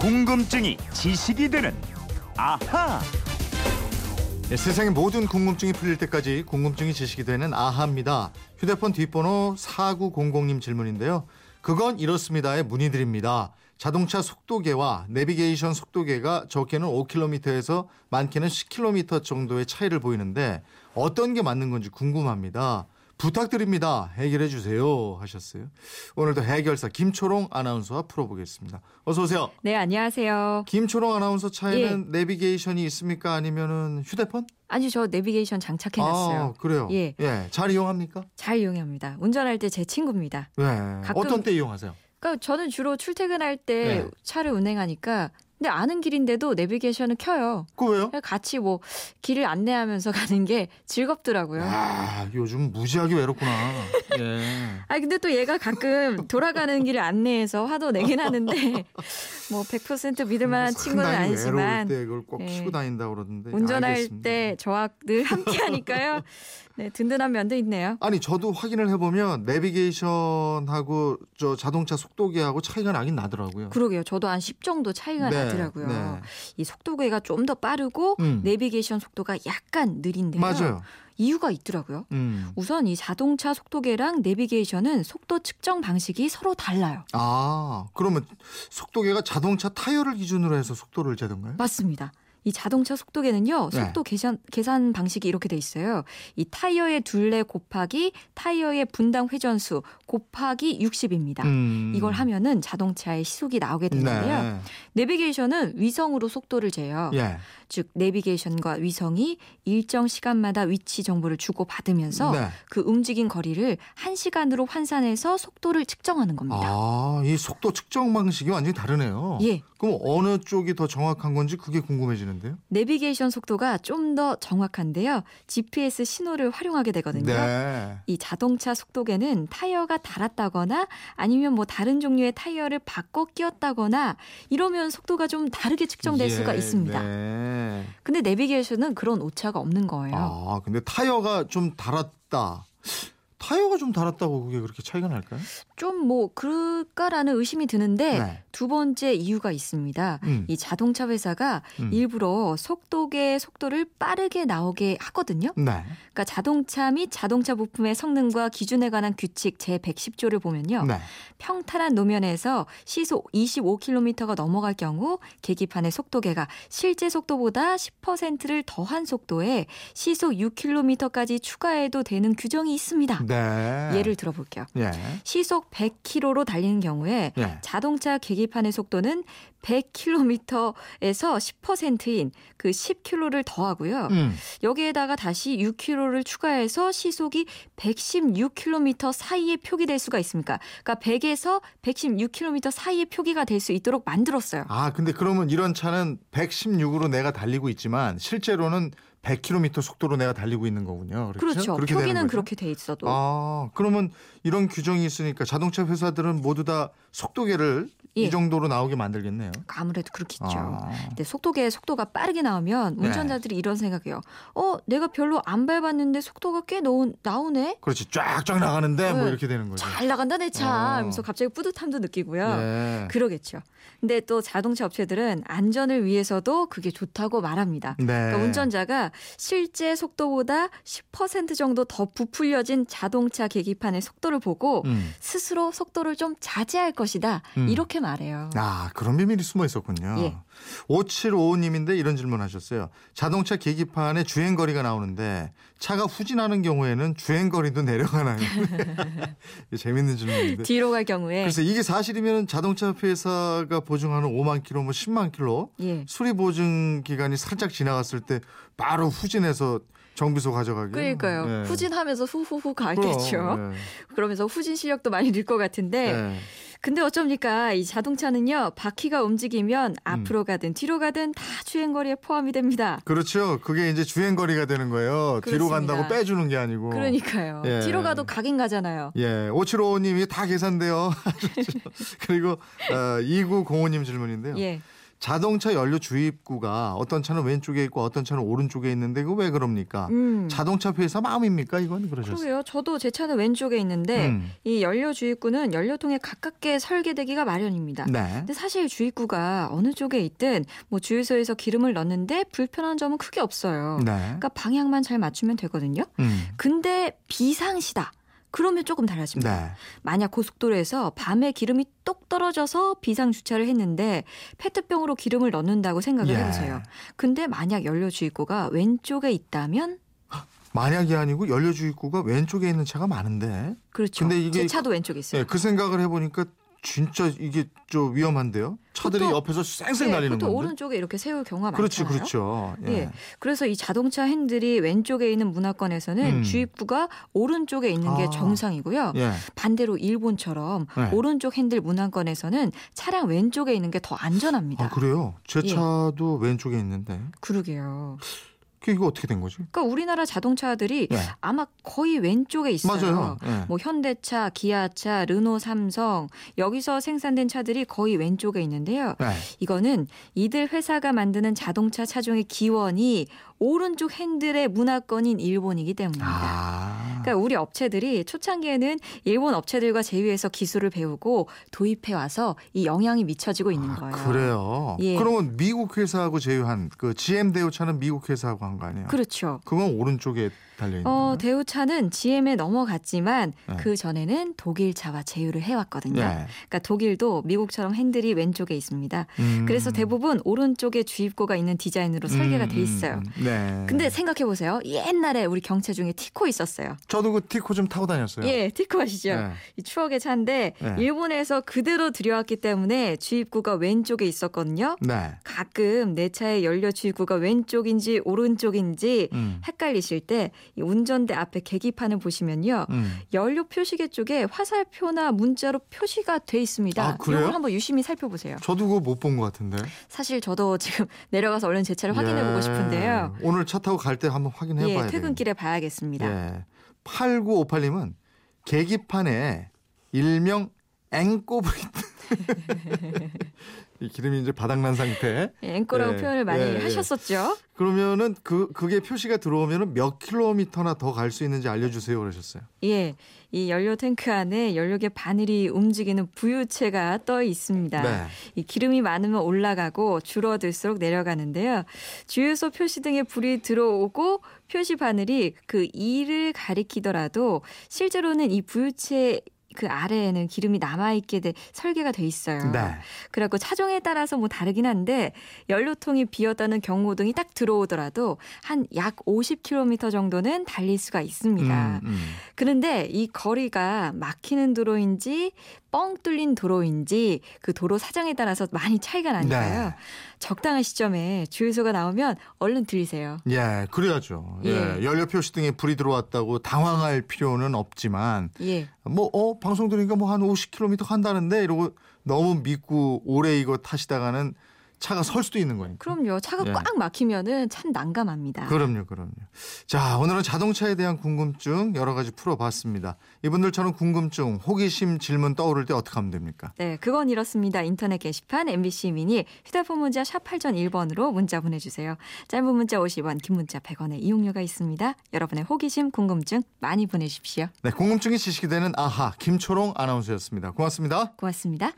궁금증이 지식이 되는 아하. 네, 세상의 모든 궁금증이 풀릴 때까지 궁금증이 지식이 되는 아하입니다. 휴대폰 뒷번호 4900님 질문인데요. 그건 이렇습니다에 문의드립니다. 자동차 속도계와 내비게이션 속도계가 적게는 5km에서 많게는 10km 정도의 차이를 보이는데 어떤 게 맞는 건지 궁금합니다. 부탁드립니다. 해결해 주세요. 하셨어요. 오늘도 해결사 김초롱 아나운서와 풀어보겠습니다. 어서 오세요. 네, 안녕하세요. 김초롱 아나운서 차에는 예. 내비게이션이 있습니까? 아니면은 휴대폰? 아니, 저 내비게이션 장착해놨어요. 아, 그래요? 예. 예. 잘 이용합니까? 잘 이용합니다. 운전할 때 제 친구입니다. 네. 예. 어떤 때 이용하세요? 그러니까 저는 주로 출퇴근할 때 예. 차를 운행하니까 근데 아는 길인데도 내비게이션을 켜요. 그 왜요? 같이 뭐 길을 안내하면서 가는 게 즐겁더라고요. 아, 요즘 무지하게 외롭구나. 예. 아 근데 또 얘가 가끔 돌아가는 길을 안내해서 화도 내긴 하는데 뭐 100% 믿을 만한 친구는 아니지만 외로울 때 그걸 꼭 키고 예. 다닌다 그러던데. 운전할 알겠습니다. 때 저와 늘 함께 하니까요. 네, 든든한 면도 있네요. 아니 저도 확인을 해보면 내비게이션하고 저 자동차 속도계하고 차이가 나긴 나더라고요. 그러게요. 저도 한 10 정도 차이가 네. 더라고요. 네. 이 속도계가 좀 더 빠르고 내비게이션 속도가 약간 느린데요. 맞아요. 이유가 있더라고요. 우선 이 자동차 속도계랑 내비게이션은 속도 측정 방식이 서로 달라요. 아, 그러면 속도계가 자동차 타이어를 기준으로 해서 속도를 재던가요? 맞습니다. 이 자동차 속도계는요. 속도 네. 계산 방식이 이렇게 돼 있어요. 이 타이어의 둘레 곱하기 타이어의 분당 회전수 곱하기 60입니다. 이걸 하면은 자동차의 시속이 나오게 되는데요. 네. 내비게이션은 위성으로 속도를 재요. 예. 즉 내비게이션과 위성이 일정 시간마다 위치 정보를 주고받으면서 네. 그 움직인 거리를 1시간으로 환산해서 속도를 측정하는 겁니다. 아, 이 속도 측정 방식이 완전히 다르네요. 예. 그럼 어느 쪽이 더 정확한 건지 그게 궁금해지는데. 내비게이션 속도가 좀 더 정확한데요. GPS 신호를 활용하게 되거든요. 네. 이 자동차 속도계는 타이어가 닳았다거나 아니면 뭐 다른 종류의 타이어를 바꿔 끼웠다거나 이러면 속도가 좀 다르게 측정될 예, 수가 있습니다. 네. 근데 내비게이션은 그런 오차가 없는 거예요. 아, 근데 타이어가 좀 닳았다. 타이어가 좀 닳았다고 그게 그렇게 차이가 날까요? 좀 뭐 그럴까라는 의심이 드는데 네. 두 번째 이유가 있습니다. 이 자동차 회사가 일부러 속도계 속도를 빠르게 나오게 하거든요. 네. 그러니까 자동차 및 자동차 부품의 성능과 기준에 관한 규칙 제110조를 보면요. 네. 평탄한 노면에서 시속 25km가 넘어갈 경우 계기판의 속도계가 실제 속도보다 10%를 더한 속도에 시속 6km까지 추가해도 되는 규정이 있습니다. 네. 예를 들어볼게요. 예. 시속 100km로 달리는 경우에 예. 자동차 계기판의 속도는 100km에서 10%인 그 10km를 더하고요. 여기에다가 다시 6km를 추가해서 시속이 116km 사이에 표기될 수가 있습니까? 그러니까 100에서 116km 사이에 표기가 될 수 있도록 만들었어요. 아, 근데 그러면 이런 차는 116으로 내가 달리고 있지만 실제로는 100km 속도로 내가 달리고 있는 거군요. 그렇죠. 그렇게 표기는 그렇게 돼 있어도. 아, 그러면 이런 규정이 있으니까 자동차 회사들은 모두 다 속도계를 예. 이 정도로 나오게 만들겠네요. 아무래도 그렇겠죠. 아. 근데 속도계의 속도가 빠르게 나오면 운전자들이 네. 이런 생각해요. 내가 별로 안 밟았는데 속도가 꽤 나오네. 그렇지. 쫙쫙 나가는데 뭐 이렇게 되는 거죠. 잘 나간다 내 차. 하면서 갑자기 뿌듯함도 느끼고요. 네. 그러겠죠. 근데 또 자동차 업체들은 안전을 위해서도 그게 좋다고 말합니다. 네. 그러니까 운전자가 실제 속도보다 10% 정도 더 부풀려진 자동차 계기판의 속도를 보고 스스로 속도를 좀 자제할 것이다. 이렇게 말해요. 아, 그런 비밀이 숨어 있었군요. 예. 5755님인데 이런 질문하셨어요. 자동차 계기판에 주행거리가 나오는데 차가 후진하는 경우에는 주행거리도 내려가나요? 재밌는 질문인데. 뒤로 갈 경우에. 그래서 이게 사실이면 자동차 회사가 보증하는 5만 킬로, 뭐 10만 킬로 예. 수리 보증 기간이 살짝 지나갔을 때 바로 후진해서 정비소 가져가기. 그러니까요. 네. 후진하면서 후후후 가겠죠. 네. 그러면서 후진 실력도 많이 늘 것 같은데. 네. 근데 어쩝니까? 이 자동차는요. 바퀴가 움직이면 앞으로 가든 뒤로 가든 다 주행거리에 포함이 됩니다. 그렇죠. 그게 이제 주행거리가 되는 거예요. 그렇습니다. 뒤로 간다고 빼주는 게 아니고. 그러니까요. 예. 뒤로 가도 가긴 가잖아요. 예, 5755님이 다 계산돼요. 그리고 2905님 질문인데요. 예. 자동차 연료 주입구가 어떤 차는 왼쪽에 있고 어떤 차는 오른쪽에 있는데 이거 왜 그럽니까? 자동차 회사 마음입니까? 이건 그러셨어요. 그러게요. 저도 제 차는 왼쪽에 있는데 이 연료 주입구는 연료통에 가깝게 설계되기가 마련입니다. 네. 근데 사실 주입구가 어느 쪽에 있든 뭐 주유소에서 기름을 넣는데 불편한 점은 크게 없어요. 네. 그러니까 방향만 잘 맞추면 되거든요. 근데 비상시다. 그러면 조금 달라집니다. 네. 만약 고속도로에서 밤에 기름이 똑 떨어져서 비상주차를 했는데 페트병으로 기름을 넣는다고 생각을 해보세요. 근데 만약 연료주입구가 왼쪽에 있다면? 만약이 아니고 연료주입구가 왼쪽에 있는 차가 많은데. 그렇죠. 근데 이게 제 차도 왼쪽에 있어요. 네, 그 생각을 해보니까 진짜 이게 좀 위험한데요. 차들이 보통, 옆에서 쌩쌩 달리는 건데. 보통 오른쪽에 이렇게 세울 경우가 많잖아요. 그렇죠. 예. 예. 그래서 이 자동차 핸들이 왼쪽에 있는 문화권에서는 주입구가 오른쪽에 있는 게 정상이고요. 예. 반대로 일본처럼 오른쪽 핸들 문화권에서는 차량 왼쪽에 있는 게 더 안전합니다. 아, 그래요? 제 차도 왼쪽에 있는데. 그러게요. 이거 어떻게 된 거지? 그러니까 우리나라 자동차들이 아마 거의 왼쪽에 있어요. 맞아요. 네. 뭐 현대차, 기아차, 르노, 삼성 여기서 생산된 차들이 거의 왼쪽에 있는데요. 네. 이거는 이들 회사가 만드는 자동차 차종의 기원이 오른쪽 핸들의 문화권인 일본이기 때문입니다. 그러니까 우리 업체들이 초창기에는 일본 업체들과 제휴해서 기술을 배우고 도입해와서 이 영향이 미쳐지고 있는 거예요. 그래요? 예. 그러면 미국 회사하고 제휴한 그 GM 대우차는 미국 회사하고 한 거 아니에요? 그렇죠. 그건 오른쪽에 달려있는 거예요? 대우차는 GM에 넘어갔지만 그 전에는 독일차와 제휴를 해왔거든요. 그러니까 독일도 미국처럼 핸들이 왼쪽에 있습니다. 그래서 대부분 오른쪽에 주입구가 있는 디자인으로 설계가 돼 있어요. 네. 근데 생각해보세요. 옛날에 우리 경차 중에 티코 있었어요. 저도 그 티코 좀 타고 다녔어요. 예, 티코 아시죠? 네. 이 추억의 차인데 일본에서 그대로 들여왔기 때문에 주입구가 왼쪽에 있었거든요. 네. 가끔 내 차의 연료 주입구가 왼쪽인지 오른쪽인지 헷갈리실 때 이 운전대 앞에 계기판을 보시면요. 연료 표시계 쪽에 화살표나 문자로 표시가 돼 있습니다. 아, 그래요? 이걸 한번 유심히 살펴보세요. 저도 그거 못 본 것 같은데. 사실 저도 지금 내려가서 얼른 제 차를 확인해보고 싶은데요. 오늘 차 타고 갈 때 한번 확인해봐야 돼요. 예, 퇴근길에 봐야겠습니다. 예. 8958님은 계기판에 일명 앵꼬불이 이 기름이 이제 바닥난 상태. 앵꼬라고 표현을 많이 하셨었죠. 그러면은 그게 표시가 들어오면은 몇 킬로미터나 더 갈 수 있는지 알려주세요 그러셨어요. 예, 이 연료 탱크 안에 연료계 바늘이 움직이는 부유체가 떠 있습니다. 네. 이 기름이 많으면 올라가고 줄어들수록 내려가는데요. 주유소 표시 등에 불이 들어오고 표시 바늘이 그 이를 가리키더라도 실제로는 이 부유체 그 아래에는 기름이 남아있게 설계가 돼 있어요. 네. 그래갖고 차종에 따라서 뭐 다르긴 한데 연료통이 비었다는 경고등이 딱 들어오더라도 한 약 50km 정도는 달릴 수가 있습니다. 그런데 이 거리가 막히는 도로인지 뻥 뚫린 도로인지 그 도로 사정에 따라서 많이 차이가 나니까요. 네. 적당한 시점에 주유소가 나오면 얼른 들리세요. 예, 그래야죠. 예. 연료 표시 등에 불이 들어왔다고 당황할 필요는 없지만 뭐 방송 들으니까 뭐 한 50km 간다는데 이러고 너무 믿고 오래 이거 타시다가는 차가 설 수도 있는 거예요. 그럼요. 차가 꽉 막히면은 참 난감합니다. 그럼요. 자, 오늘은 자동차에 대한 궁금증 여러 가지 풀어봤습니다. 이분들처럼 궁금증, 호기심, 질문 떠오를 때 어떻게 하면 됩니까? 네, 그건 이렇습니다. 인터넷 게시판 MBC 미니 휴대폰 문자 샵 8001번으로 문자 보내주세요. 짧은 문자 50원, 긴 문자 100원의 이용료가 있습니다. 여러분의 호기심, 궁금증 많이 보내십시오. 네, 궁금증이 지식이 되는 아하 김초롱 아나운서였습니다. 고맙습니다.